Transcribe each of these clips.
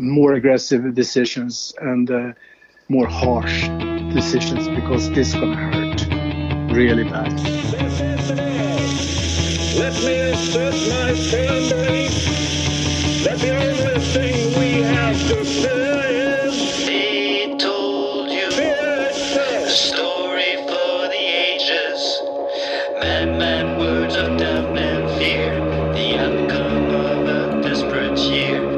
more aggressive decisions and more harsh decisions, because this is going to hurt really bad. This is the day. Let me assert my firm belief that the only thing we have to fear is... They told you a story for the ages. Man, words of doubt and fear. The outcome of a desperate year.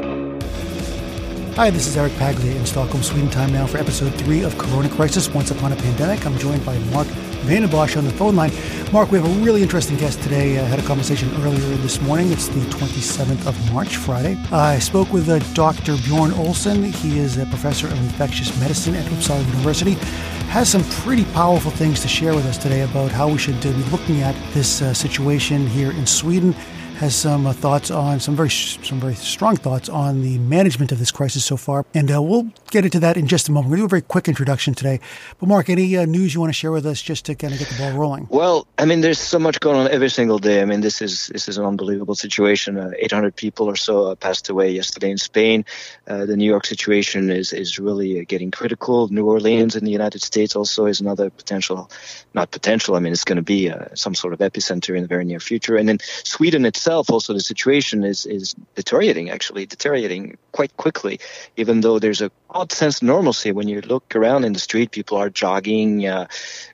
Hi, this is Eric Paglia in Stockholm, Sweden. Time now for episode 3 of Corona Crisis, Once Upon a Pandemic. I'm joined by Mark Vandenbosch on the phone line. Mark, we have a really interesting guest today. I had a conversation earlier this morning. It's the 27th of March, Friday. I spoke with Dr. Bjorn Olsen. He is a professor of infectious medicine at Uppsala University. Has some pretty powerful things to share with us today about how we should be looking at this situation here in Sweden. Has some thoughts on some very strong thoughts on the management of this crisis so far, and we'll get into that in just a moment. We're going to do a very quick introduction today, but Mark, any news you want to share with us just to kind of get the ball rolling? Well, I mean, there's so much going on every single day. I mean, this is an unbelievable situation. 800 people or so passed away yesterday in Spain. The New York situation is really getting critical. New Orleans in the United States also is another not potential. I mean, it's going to be some sort of epicenter in the very near future, and in Sweden itself, also the situation is deteriorating quite quickly, even though there's a odd sense of normalcy. When you look around in the street, people are jogging,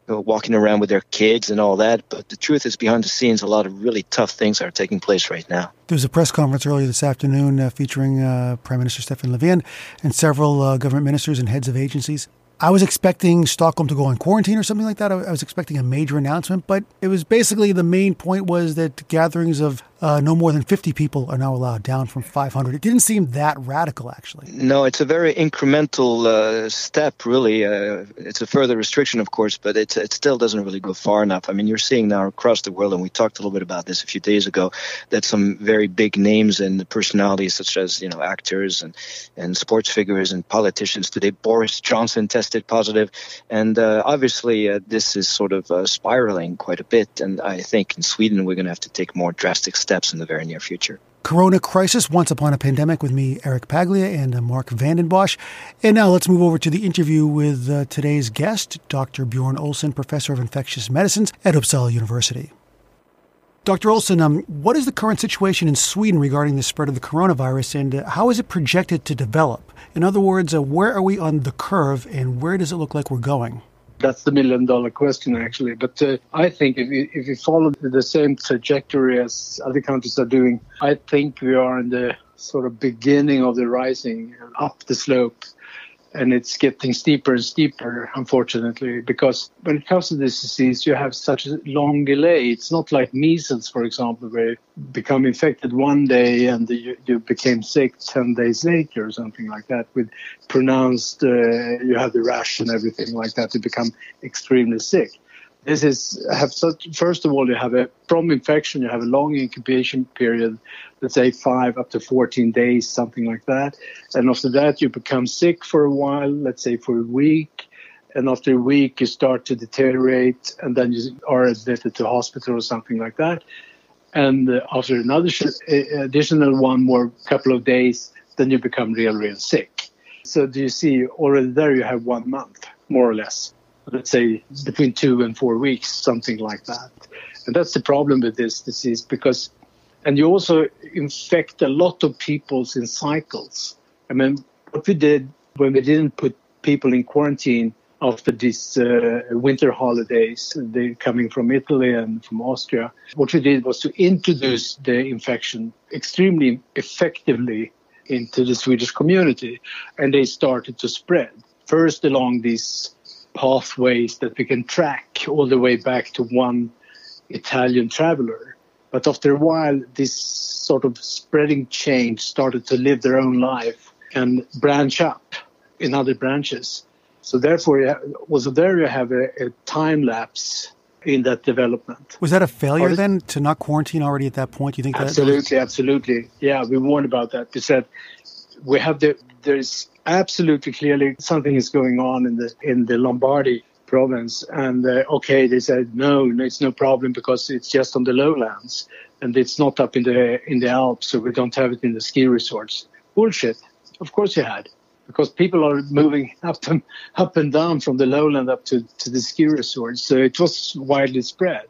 walking around with their kids and all that. But the truth is, behind the scenes, a lot of really tough things are taking place right now. There was a press conference earlier this afternoon featuring Prime Minister Stefan Levin and several government ministers and heads of agencies. I was expecting Stockholm to go on quarantine or something like that. I was expecting a major announcement, but it was basically the main point was that gatherings of no more than 50 people are now allowed, down from 500. It didn't seem that radical, actually. No, it's a very incremental step, really. It's a further restriction, of course, but it still doesn't really go far enough. I mean, you're seeing now across the world, and we talked a little bit about this a few days ago, that some very big names and personalities, such as actors and sports figures and politicians today, Boris Johnson tested positive, and obviously this is sort of spiraling quite a bit, and I think in Sweden we're going to have to take more drastic steps in the very near future. Corona Crisis, Once Upon a Pandemic, with me, Eric Paglia, and Mark Vandenbosch. And now let's move over to the interview with today's guest, Dr. Bjorn Olsen, Professor of Infectious Medicines at Uppsala University. Dr. Olsen, what is the current situation in Sweden regarding the spread of the coronavirus, and how is it projected to develop? In other words, where are we on the curve, and where does it look like we're going? That's the million-dollar question, actually. But I think if you follow the same trajectory as other countries are doing, I think we are in the sort of beginning of the rising up the slope. And it's getting steeper and steeper, unfortunately, because when it comes to this disease, you have such a long delay. It's not like measles, for example, where you become infected one day and you became sick 10 days later or something like that, with pronounced, you have the rash and everything like that, to become extremely sick. This is, first of all, you have from infection, you have a long incubation period, let's say 5 up to 14 days, something like that. And after that, you become sick for a while, let's say for a week. And after a week, you start to deteriorate, and then you are admitted to hospital or something like that. And after another additional couple of days, then you become real sick. So do you see, already there you have 1 month, more or less. Let's say between 2 and 4 weeks, something like that. And that's the problem with this disease, because, and you also infect a lot of people in cycles. I mean, what we did when we didn't put people in quarantine after these winter holidays, they coming from Italy and from Austria, what we did was to introduce the infection extremely effectively into the Swedish community, and they started to spread. First along these pathways that we can track all the way back to one Italian traveler. But after a while, this sort of spreading chain started to live their own life and branch up in other branches. So therefore, you have a time lapse in that development. Was that a failure then to not quarantine already at that point? You think Absolutely. Yeah, we warned about that. We said we have there's absolutely clearly something is going on in the Lombardy province. And they said, no, it's no problem because it's just on the lowlands and it's not up in the Alps, so we don't have it in the ski resorts. Bullshit. Of course you had, because people are moving up and down from the lowland up to the ski resorts. So it was widely spread.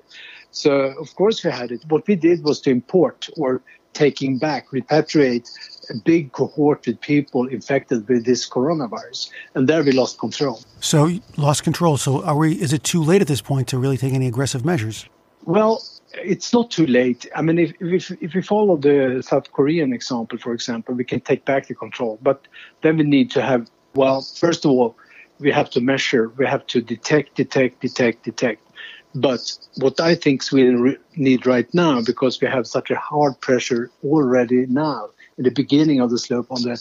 So of course we had it. What we did was to import or repatriate a big cohort of people infected with this coronavirus, and there we lost control. So is it too late at this point to really take any aggressive measures? Well, it's not too late. I mean, if we follow the South Korean example, for example, we can take back the control. But then we need to have, well, first of all, we have to measure. We have to detect. But what I think Sweden need right now, because we have such a hard pressure already now in the beginning of the slope on the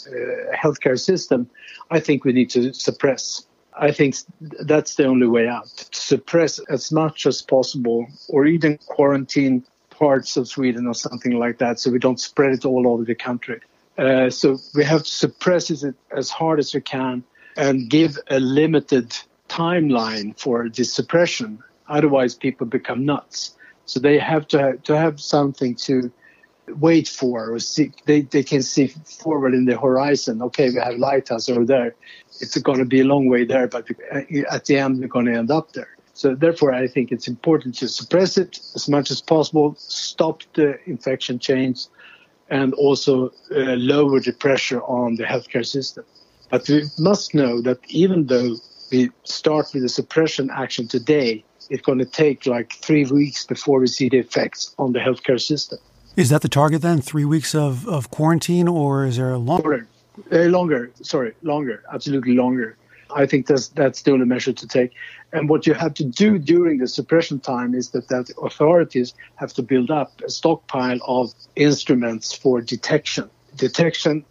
healthcare system, I think we need to suppress. I think that's the only way out, to suppress as much as possible, or even quarantine parts of Sweden or something like that, so we don't spread it all over the country. So we have to suppress it as hard as we can and give a limited timeline for this suppression. Otherwise, people become nuts. So they have to have something to wait for, or see. They can see forward in the horizon. Okay, we have lighthouse over there. It's going to be a long way there, but at the end, we're going to end up there. So therefore, I think it's important to suppress it as much as possible, stop the infection chains, and also lower the pressure on the healthcare system. But we must know that even though we start with the suppression action today, it's going to take like 3 weeks before we see the effects on the healthcare system. Is that the target then? 3 weeks of quarantine, or is there a longer? Longer. Absolutely longer. I think that's the only measure to take. And what you have to do during the suppression time is that authorities have to build up a stockpile of instruments for detection,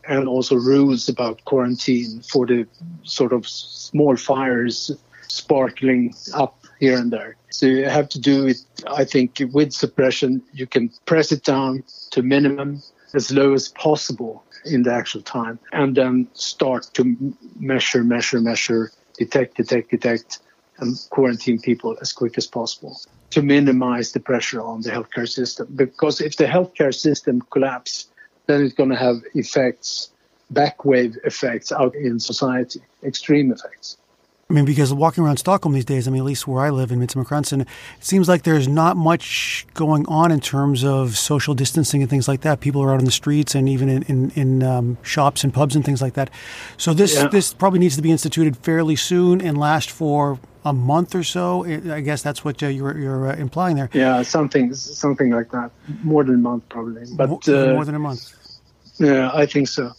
and also rules about quarantine for the sort of small fires sparkling up here and there. So you have to do it, I think, with suppression. You can press it down to minimum, as low as possible in the actual time, and then start to measure, detect, and quarantine people as quick as possible to minimize the pressure on the healthcare system. Because if the healthcare system collapses, then it's going to have effects, backwave effects out in society, extreme effects. I mean, because walking around Stockholm these days, I mean, at least where I live in Midsommarkrona, it seems like there's not much going on in terms of social distancing and things like that. People are out on the streets and even in shops and pubs and things like that. So this probably needs to be instituted fairly soon and last for a month or so. I guess that's what you're implying there. Yeah, something like that. More than a month, probably. But more than a month. Yeah, I think so,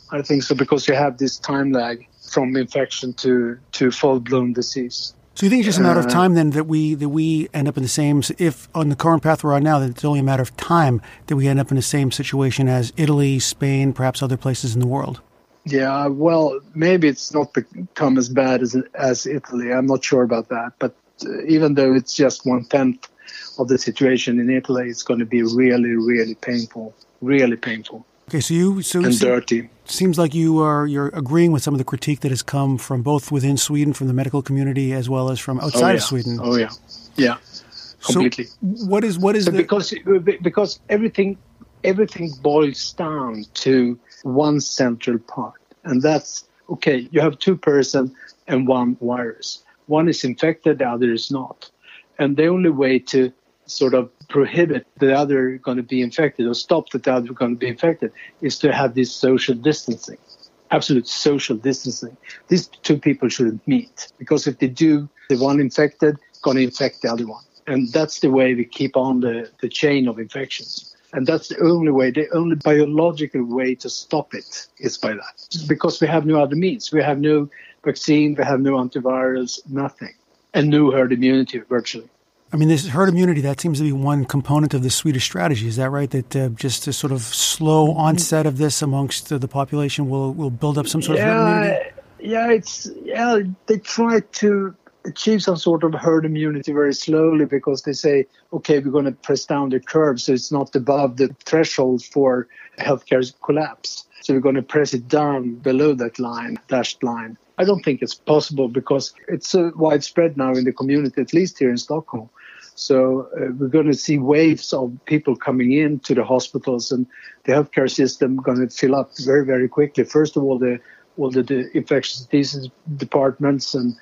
because you have this time lag from infection to full-blown disease. So you think it's just a matter of time then that we end up in the same, if on the current path we're on now, that it's only a matter of time that we end up in the same situation as Italy, Spain, perhaps other places in the world? Yeah, well, maybe it's not become as bad as Italy. I'm not sure about that. But even though it's just 1/10 of the situation in Italy, it's going to be really, really painful, really painful. Okay, dirty. Seems like you're agreeing with some of the critique that has come from both within Sweden, from the medical community, as well as from outside of Sweden. Oh yeah, completely. So because everything boils down to one central part, and that's okay. You have two person and one virus. One is infected, the other is not, and the only way to sort of prohibit the other going to be infected or stop the other going to be infected is to have this social distancing, absolute social distancing. These two people shouldn't meet, because if they do, the one infected going to infect the other one. And that's the way we keep on the chain of infections. And that's the only way, the only biological way to stop it is by that. Because we have no other means. We have no vaccine, we have no antivirals, nothing. And no herd immunity virtually. I mean, this herd immunity, that seems to be one component of the Swedish strategy. Is that right? That just a sort of slow onset of this amongst the population will build up some sort of herd immunity? They try to achieve some sort of herd immunity very slowly, because they say, okay, we're going to press down the curve so it's not above the threshold for healthcare collapse. So we're going to press it down below that line, dashed line. I don't think it's possible, because it's so widespread now in the community, at least here in Stockholm. So we're going to see waves of people coming in to the hospitals, and the healthcare system going to fill up very, very quickly. First of all, the all the infectious disease departments and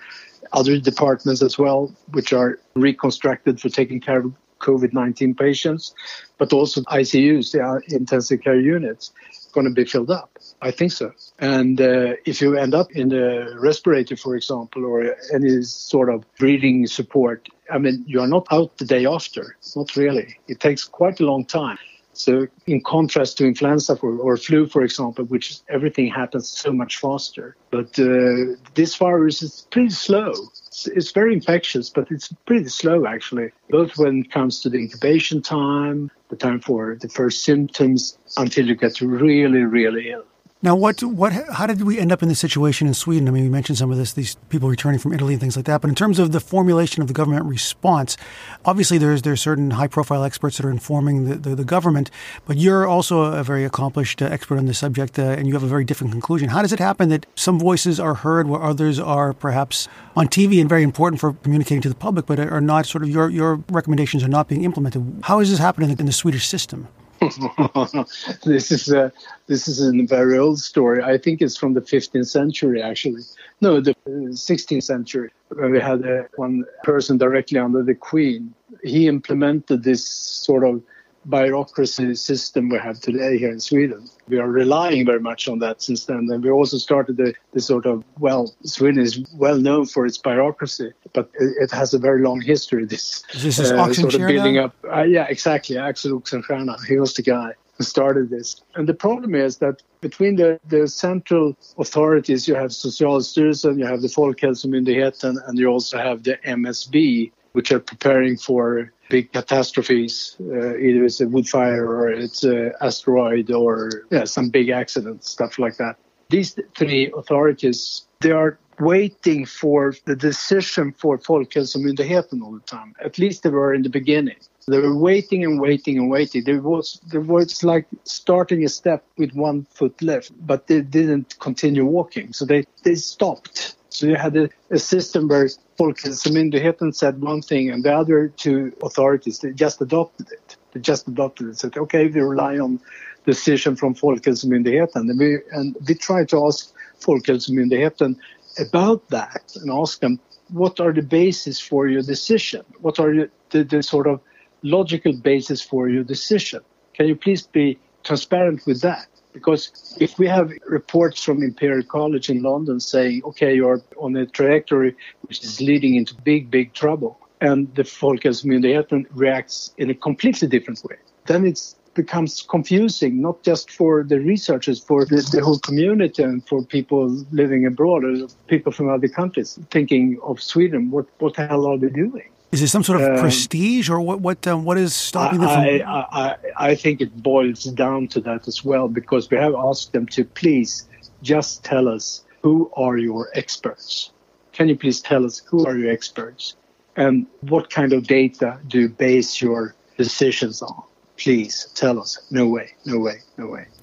other departments as well, which are reconstructed for taking care of COVID-19 patients, but also ICUs, the intensive care units, going to be filled up. I think so. And if you end up in a respirator, for example, or any sort of breathing support, I mean, you are not out the day after. Not really. It takes quite a long time. So in contrast to influenza or flu, for example, which everything happens so much faster. But this virus is pretty slow. It's very infectious, but it's pretty slow, actually, both when it comes to the incubation time, the time for the first symptoms, until you get really, really ill. Now, how did we end up in this situation in Sweden? I mean, we mentioned some of this, these people returning from Italy and things like that. But in terms of the formulation of the government response, obviously there's certain high-profile experts that are informing the government. But you're also a very accomplished expert on this subject, and you have a very different conclusion. How does it happen that some voices are heard where others are perhaps on TV and very important for communicating to the public, but are not sort of your recommendations are not being implemented? How is this happening in the Swedish system? This is a very old story. I think it's from the 15th century, actually. No, the 16th century, when we had one person directly under the Queen. He implemented this sort of bureaucracy system we have today here in Sweden. We are relying very much on that since then. And we also started the sort of, well, Sweden is well known for its bureaucracy, but it has a very long history. This is Oxenstierna? Sort of building up. Yeah, exactly. Axel Oxenstierna. He was the guy who started this. And the problem is that between the central authorities, you have Socialstyrelsen, you have the Folkhälsomyndigheten, and you also have the MSB, which are preparing for big catastrophes, either it's a wood fire or it's an asteroid or some big accident, stuff like that. These three authorities, they are waiting for the decision for Folkhälsomyndigheten all the time. At least they were in the beginning. They were waiting and waiting and waiting. There was like starting a step with one foot left, but they didn't continue walking. So they stopped. So you had a system where Folkhälsomyndigheten said one thing and the other two authorities, they just adopted it. Said, okay, we rely on decision from Folkhälsomyndigheten. And we tried to ask Folkhälsomyndigheten about that and ask them, what are the basis for your decision? What are the sort of logical basis for your decision? Can you please be transparent with that? Because if we have reports from Imperial College in London saying, okay, you're on a trajectory which is leading into big, big trouble, and the Folkhälsomyndigheten reacts in a completely different way, then it becomes confusing, not just for the researchers, for the whole community and for people living abroad or people from other countries thinking of Sweden, what the hell are they doing? Is it some sort of prestige, or what is stopping them from? I think it boils down to that as well, because we have asked them to please just tell us, who are your experts? Can you please tell us who are your experts? And what kind of data do you base your decisions on? Please tell us. No way.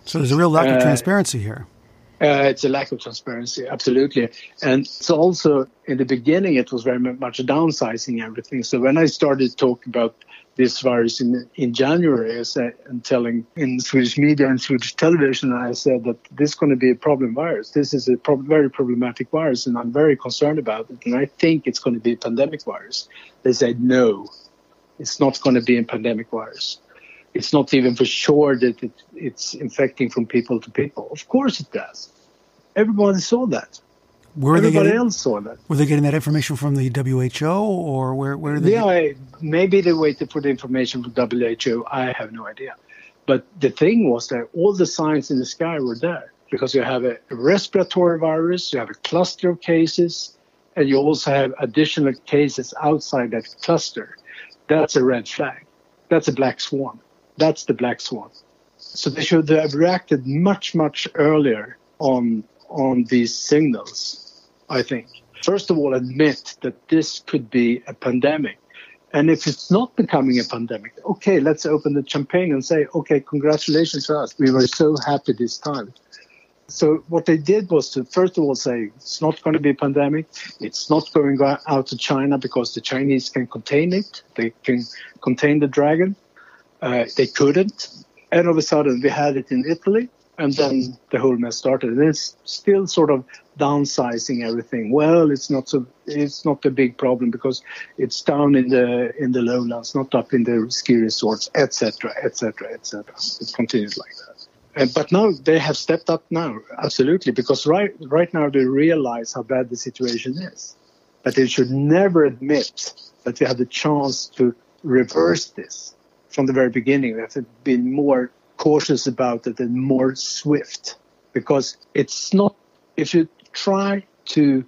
So there's a real lack of transparency here. It's a lack of transparency, absolutely. And so also, in the beginning, it was very much downsizing everything. So when I started talking about this virus in January, I said, and telling in Swedish media and Swedish television, I said that this is going to be a problem virus. This is a very problematic virus, and I'm very concerned about it. And I think it's going to be a pandemic virus. They said, no, it's not going to be a pandemic virus. It's not even for sure that it's infecting from people to people. Of course it does. Everybody saw that. Everybody else saw that. Were they getting that information from the WHO, or where did they? Yeah, maybe they waited for the information from WHO. I have no idea. But the thing was that all the signs in the sky were there, because you have a respiratory virus, you have a cluster of cases, and you also have additional cases outside that cluster. That's a red flag. That's a black swan. That's the black swan. So they should have reacted much, much earlier on these signals, I think. First of all, admit that this could be a pandemic. And if it's not becoming a pandemic, okay, let's open the champagne and say, okay, congratulations to us. We were so happy this time. So what they did was to, first of all, say it's not going to be a pandemic. It's not going out to China because the Chinese can contain it. They can contain the dragon. They couldn't. And all of a sudden, we had it in Italy. And then the whole mess started. And it's still sort of downsizing everything. Well, it's not a big problem because it's down in the lowlands, not up in the ski resorts, etc., etc., etc. It continues like that. But now they have stepped up now, absolutely, because right now they realize how bad the situation is. But they should never admit that they had the chance to reverse this from the very beginning. They have to be more cautious about it and more swift, because it's not, if you try to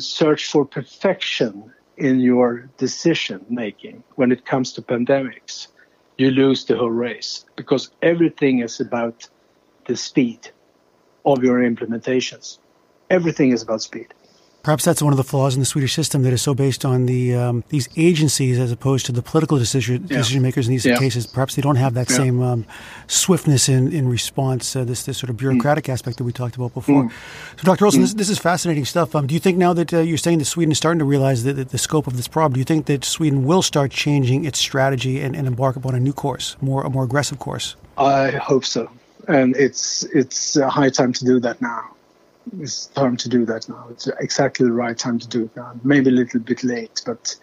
search for perfection in your decision making when it comes to pandemics, you lose the whole race, because everything is about the speed of your implementations. Everything is about speed. Perhaps that's one of the flaws in the Swedish system, that is so based on the these agencies as opposed to the political decision makers in these cases. Perhaps they don't have that same swiftness in response, this sort of bureaucratic aspect that we talked about before. So, Dr. Olsen, this is fascinating stuff. Do you think now that you're saying that Sweden is starting to realize the scope of this problem, do you think that Sweden will start changing its strategy and embark upon a new course, a more aggressive course? I hope so. And it's high time to do that now. It's time to do that now. It's exactly the right time to do it now. Maybe a little bit late, but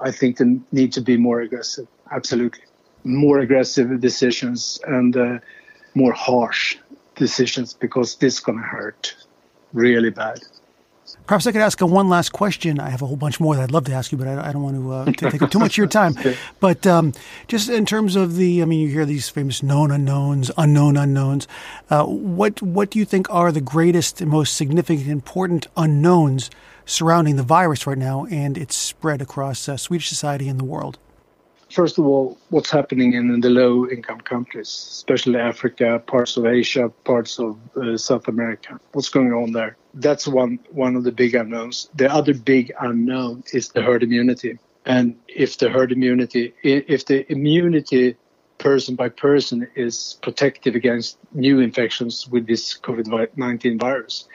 I think they need to be more aggressive. Absolutely. More aggressive decisions and more harsh decisions, because this is going to hurt really bad. Perhaps I could ask one last question. I have a whole bunch more that I'd love to ask you, but I don't want to take up too much of your time. But just in terms of you hear these famous known unknowns, unknown unknowns. What do you think are the greatest and most significant, important unknowns surrounding the virus right now and its spread across Swedish society and the world? First of all, what's happening in the low-income countries, especially Africa, parts of Asia, parts of South America. What's going on there? That's one of the big unknowns. The other big unknown is the herd immunity. And if the herd immunity, if the immunity person by person is protective against new infections with this COVID-19 virus.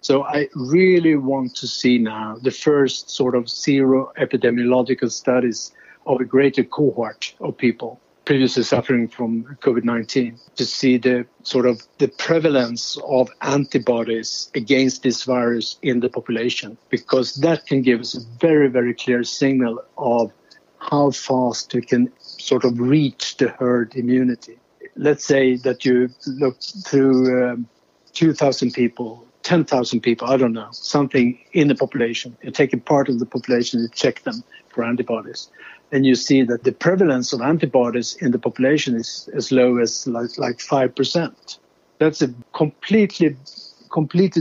So I really want to see now the first sort of zero epidemiological studies of a greater cohort of people previously suffering from COVID-19, to see the sort of the prevalence of antibodies against this virus in the population, because that can give us a very, very clear signal of how fast you can sort of reach the herd immunity. Let's say that you look through 2,000 people, 10,000 people, I don't know, something in the population. You take a part of the population, you check them for antibodies. And you see that the prevalence of antibodies in the population is as low as like 5%. That's a completely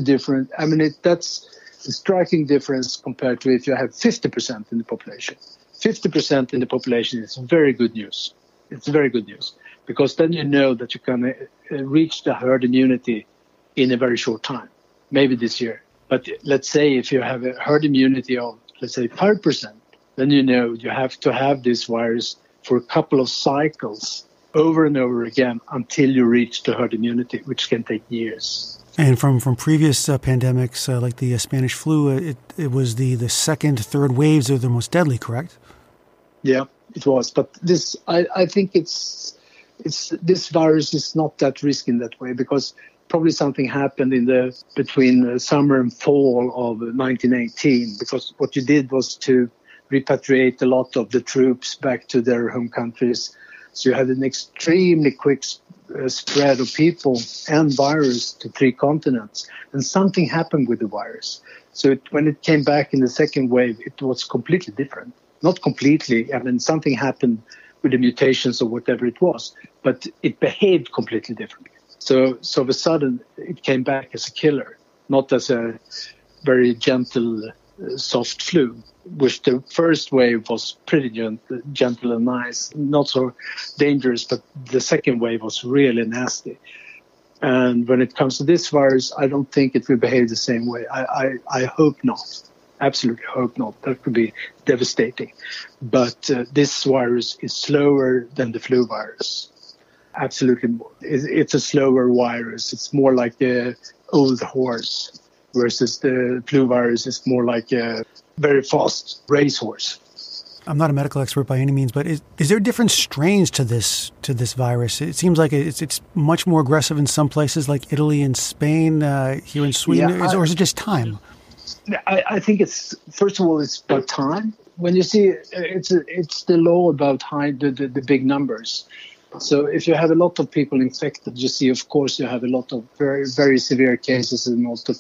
different. I mean, that's a striking difference compared to if you have 50% in the population. 50% in the population is very good news. It's very good news, because then you know that you can reach the herd immunity in a very short time, maybe this year. But let's say if you have a herd immunity of, let's say, 5%, then you know you have to have this virus for a couple of cycles over and over again until you reach the herd immunity, which can take years. And from previous pandemics like the Spanish flu, it was the second, third waves are the most deadly, correct? Yeah, it was. But this, I think it's this virus is not that risky in that way, because probably something happened between summer and fall of 1918, because what you did was to repatriate a lot of the troops back to their home countries. So you had an extremely quick spread of people and virus to three continents. And something happened with the virus. So when it came back in the second wave, it was completely different. Not completely. I mean, something happened with the mutations or whatever it was, but it behaved completely differently. So of a sudden, it came back as a killer, not as a very gentle, soft flu, which the first wave was pretty gentle and nice, not so dangerous, but the second wave was really nasty. And when it comes to this virus, I don't think it will behave the same way. I hope not. Absolutely hope not. That could be devastating. But this virus is slower than the flu virus. Absolutely more. It's a slower virus. It's more like the old horse, versus the flu virus is more like a very fast racehorse. I'm not a medical expert by any means, but is there different strains to this virus? It seems like it's much more aggressive in some places like Italy and Spain, here in Sweden, yeah, or is it just time? I think it's, first of all, it's about time. When you see, it's the law about high, the big numbers. So if you have a lot of people infected, you see, of course, you have a lot of very, very severe cases and also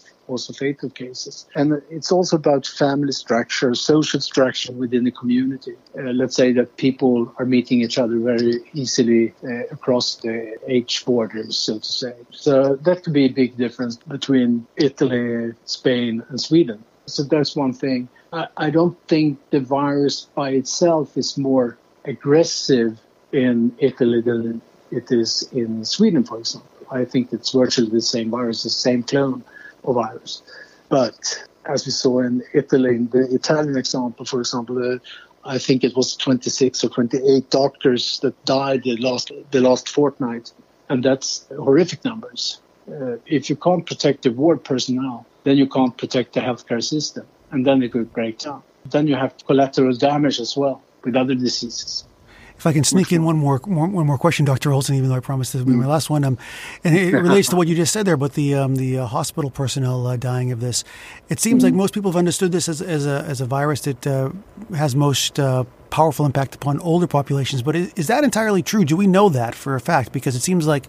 fatal cases. And it's also about family structure, social structure within the community. Let's say that people are meeting each other very easily across the age borders, so to say. So that could be a big difference between Italy, Spain and Sweden. So that's one thing. I don't think the virus by itself is more aggressive in Italy than it is in Sweden, for example. I think it's virtually the same virus, the same clone of virus. But as we saw in Italy, in the Italian example, for example, I think it was 26 or 28 doctors that died the last fortnight, and that's horrific numbers. If you can't protect the ward personnel, then you can't protect the healthcare system, and then it will break down. Then you have collateral damage as well with other diseases. If I can sneak in one more question, Dr. Olsen, even though I promised this would be my last one, and it relates to what you just said there about the hospital personnel dying of this. It seems like most people have understood this as a virus that has most powerful impact upon older populations. But is that entirely true? Do we know that for a fact? Because it seems like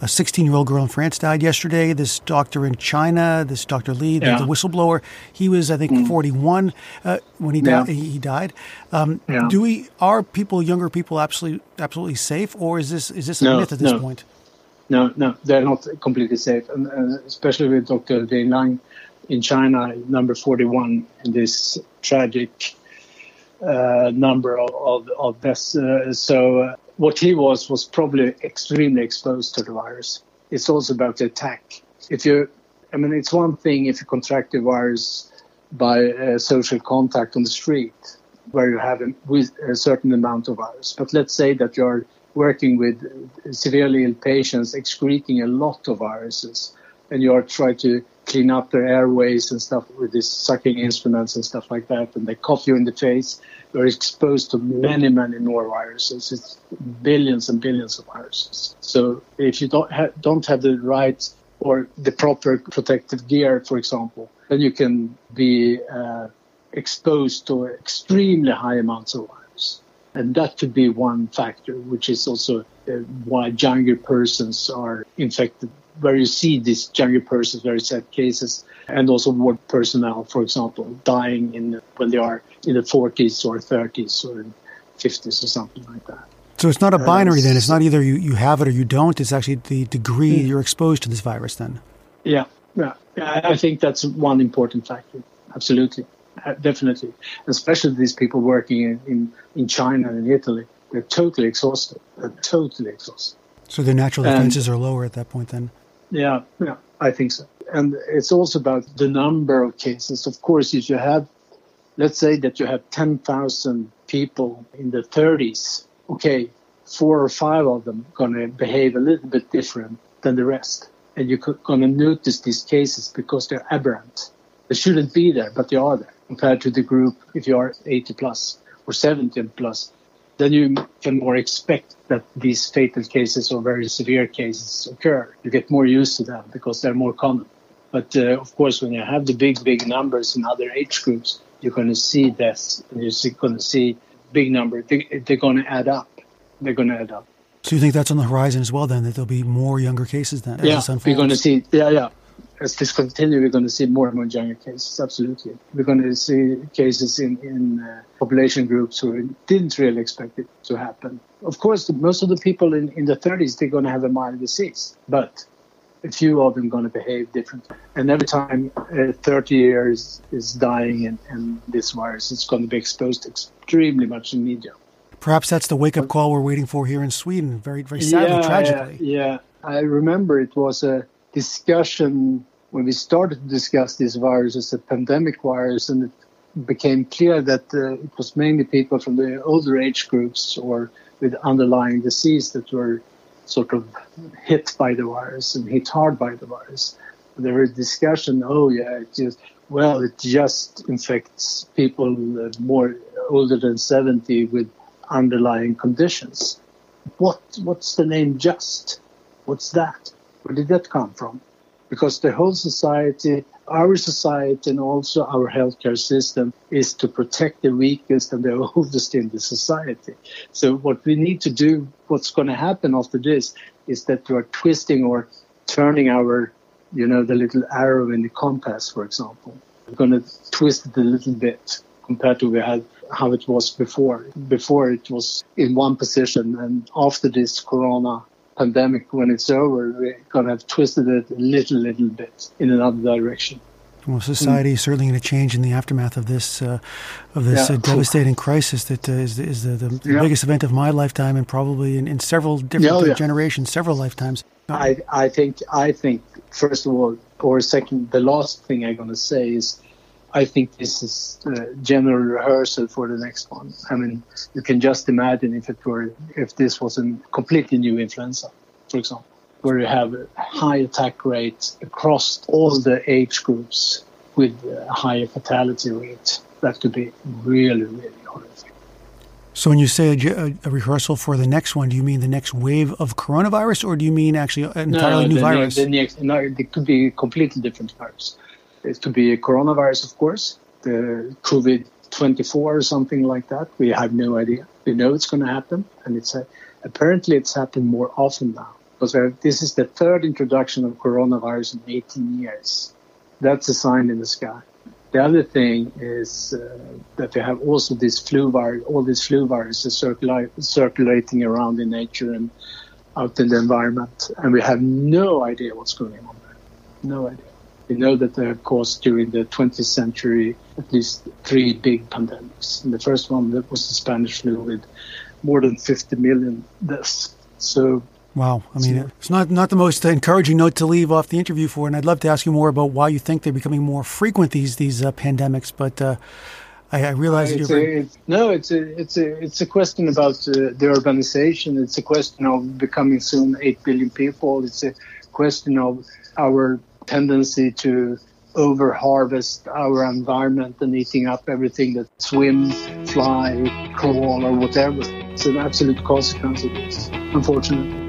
a 16-year-old girl in France died yesterday. This doctor in China, this Dr. Li, the whistleblower, he was, I think, 41 when he died. Yeah. He died. Are younger people, absolutely safe, or is this a myth at this point? No, they're not completely safe, and especially with Dr. Li-Lang in China, number 41 in this tragic number of deaths. So what he was probably extremely exposed to the virus. It's also about the attack. It's one thing if you contract the virus by social contact on the street, where you have a certain amount of virus. But let's say that you're working with severely ill patients excreting a lot of viruses, and you are trying to clean up their airways and stuff with these sucking instruments and stuff like that, and they cough you in the face. You're exposed to many, many more viruses. It's billions and billions of viruses. So if you don't have the right or the proper protective gear, for example, then you can be exposed to extremely high amounts of virus. And that could be one factor, which is also why younger persons are infected, where you see these younger persons, very sad cases, and also ward personnel, for example, dying when they are in the 40s or 30s or 50s or something like that. So it's not a binary then? It's not either you have it or you don't? It's actually the degree you're exposed to this virus then? Yeah. I think that's one important factor. Absolutely. Definitely. Especially these people working in China and in Italy. They're totally exhausted. So their natural defenses are lower at that point then? Yeah, I think so. And it's also about the number of cases. Of course, if you have, let's say that you have 10,000 people in the 30s, okay, 4 or 5 of them are going to behave a little bit different than the rest. And you're going to notice these cases because they're aberrant. They shouldn't be there, but they are there compared to the group if you are 80 plus or 70 plus. Then you can more expect that these fatal cases or very severe cases occur. You get more used to them because they're more common. But of course, when you have the big numbers in other age groups, you're going to see deaths. You're going to see big numbers. They're going to add up. So you think that's on the horizon as well then, that there'll be more younger cases then? Yeah, we're going to see. Yeah. As this continues, we're going to see more and more younger cases, absolutely. We're going to see cases in population groups who didn't really expect it to happen. Of course, most of the people in the 30s, they're going to have a mild disease, but a few of them are going to behave differently. And every time 30 years is dying and this virus is going to be exposed extremely much in media. Perhaps that's the wake-up call we're waiting for here in Sweden, very, very sadly, tragically. Yeah, I remember it was a discussion when we started to discuss this virus as a pandemic virus, and it became clear that it was mainly people from the older age groups or with underlying disease that were sort of hit by the virus and hit hard by the virus. There was discussion, it just infects people more older than 70 with underlying conditions. What's the name just? What's that? Where did that come from? Because the whole society, our society and also our healthcare system is to protect the weakest and the oldest in the society. So what we need to do, what's going to happen after this, is that we are twisting or turning our, the little arrow in the compass, for example. We're going to twist it a little bit compared to how it was before. Before it was in one position, and after this corona pandemic, when it's over, we're going to have twisted it a little bit in another direction. Well, society is certainly going to change in the aftermath of this devastating crisis that is the biggest event of my lifetime, and probably in several different generations, several lifetimes. I think first of all, or second, the last thing I'm going to say is, I think this is a general rehearsal for the next one. I mean, you can just imagine if this was a completely new influenza, for example, where you have a high attack rates across all the age groups with a higher fatality rate. That could be really, really horrific. So when you say a rehearsal for the next one, do you mean the next wave of coronavirus, or do you mean actually an entirely new virus? It could be a completely different virus. It could be a coronavirus, of course, the COVID-24 or something like that. We have no idea. We know it's going to happen. And apparently it's happened more often now, because this is the third introduction of coronavirus in 18 years. That's a sign in the sky. The other thing is that we have also this flu virus, all these flu viruses circulating around in nature and out in the environment. And we have no idea what's going on there. No idea. We know that they have caused during the 20th century at least three big pandemics. And the first one that was the Spanish flu with more than 50 million deaths. So, wow. I mean, it's not the most encouraging note to leave off the interview for. And I'd love to ask you more about why you think they're becoming more frequent, these pandemics. But I realize it's a question about the urbanization. It's a question of becoming soon 8 billion people. It's a question of our tendency to over-harvest our environment and eating up everything that swims, fly, crawl, or whatever. It's an absolute consequence of this, unfortunately.